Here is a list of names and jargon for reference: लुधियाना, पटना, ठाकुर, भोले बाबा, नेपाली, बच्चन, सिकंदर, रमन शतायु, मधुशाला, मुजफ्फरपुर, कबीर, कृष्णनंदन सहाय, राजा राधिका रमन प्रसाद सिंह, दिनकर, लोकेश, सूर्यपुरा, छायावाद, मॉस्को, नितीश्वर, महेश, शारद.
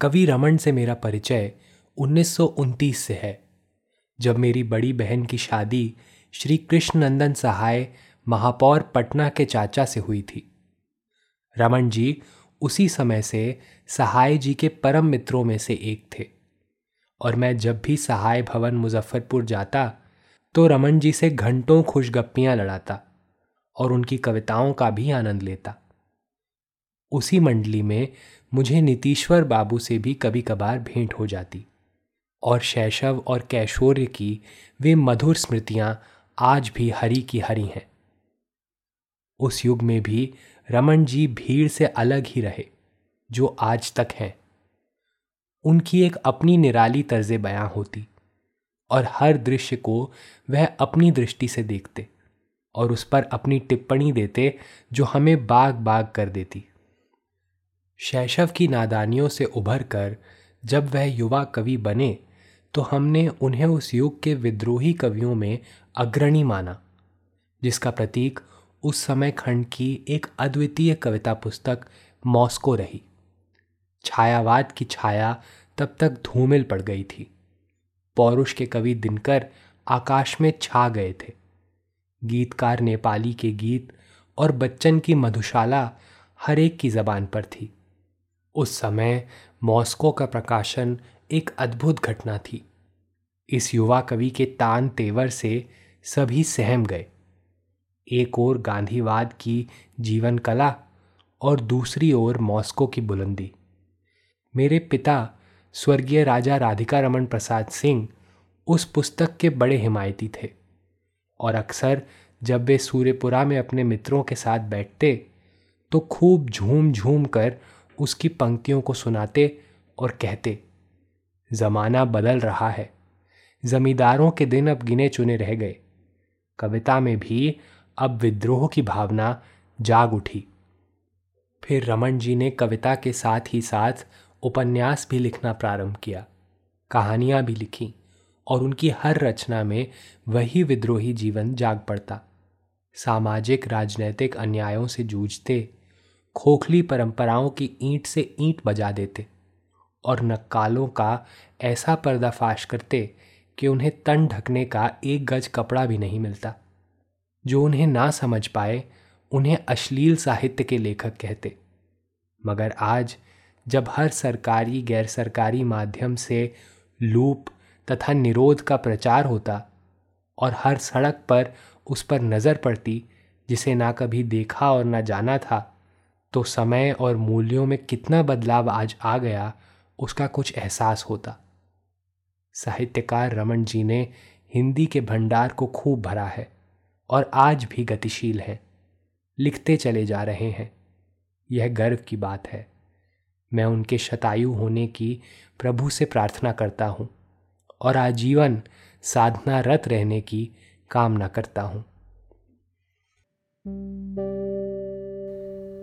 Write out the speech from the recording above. कवि रमन से मेरा परिचय 1929 से है, जब मेरी बड़ी बहन की शादी श्री कृष्णनंदन सहाय महापौर पटना के चाचा से हुई थी। रमन जी उसी समय से सहाय जी के परम मित्रों में से एक थे और मैं जब भी सहाय भवन मुजफ्फरपुर जाता तो रमन जी से घंटों खुशगप्पियाँ लड़ाता और उनकी कविताओं का भी आनंद लेता। उसी मंडली में मुझे नितीश्वर बाबू से भी कभी कभार भेंट हो जाती और शैशव और कैशोर्य की वे मधुर स्मृतियां आज भी हरी की हरी हैं। उस युग में भी रमन जी भीड़ से अलग ही रहे जो आज तक हैं। उनकी एक अपनी निराली तर्ज़े बयां होती और हर दृश्य को वह अपनी दृष्टि से देखते और उस पर अपनी टिप्पणी देते जो हमें बाग बाग कर देती। शैशव की नादानियों से उभर कर जब वह युवा कवि बने तो हमने उन्हें उस युग के विद्रोही कवियों में अग्रणी माना, जिसका प्रतीक उस समय खंड की एक अद्वितीय कविता पुस्तक मॉस्को रही। छायावाद की छाया तब तक धूमिल पड़ गई थी। पौरुष के कवि दिनकर आकाश में छा गए थे। गीतकार नेपाली के गीत और बच्चन की मधुशाला हर एक की जबान पर थी। उस समय मॉस्को का प्रकाशन एक अद्भुत घटना थी। इस युवा कवि के तान तेवर से सभी सहम गए। एक ओर गांधीवाद की जीवन कला और दूसरी ओर मॉस्को की बुलंदी। मेरे पिता स्वर्गीय राजा राधिका रमन प्रसाद सिंह उस पुस्तक के बड़े हिमायती थे और अक्सर जब वे सूर्यपुरा में अपने मित्रों के साथ बैठते तो खूब झूम झूम कर उसकी पंक्तियों को सुनाते और कहते, ज़माना बदल रहा है, ज़मींदारों के दिन अब गिने चुने रह गए। कविता में भी अब विद्रोह की भावना जाग उठी। फिर रमन जी ने कविता के साथ ही साथ उपन्यास भी लिखना प्रारंभ किया, कहानियाँ भी लिखीं और उनकी हर रचना में वही विद्रोही जीवन जाग पड़ता। सामाजिक राजनैतिक अन्यायों से जूझते, खोखली परंपराओं की ईंट से ईंट बजा देते और नक्कालों का ऐसा पर्दाफाश करते कि उन्हें तन ढकने का एक गज कपड़ा भी नहीं मिलता। जो उन्हें ना समझ पाए उन्हें अश्लील साहित्य के लेखक कहते। मगर आज जब हर सरकारी गैर सरकारी माध्यम से लूप तथा निरोध का प्रचार होता और हर सड़क पर उस पर नज़र पड़ती जिसे ना कभी देखा और ना जाना था, तो समय और मूल्यों में कितना बदलाव आज आ गया उसका कुछ एहसास होता। साहित्यकार रमन जी ने हिंदी के भंडार को खूब भरा है और आज भी गतिशील हैं, लिखते चले जा रहे हैं। यह गर्व की बात है। मैं उनके शतायु होने की प्रभु से प्रार्थना करता हूँ और आजीवन साधनारत रहने की कामना करता हूँ।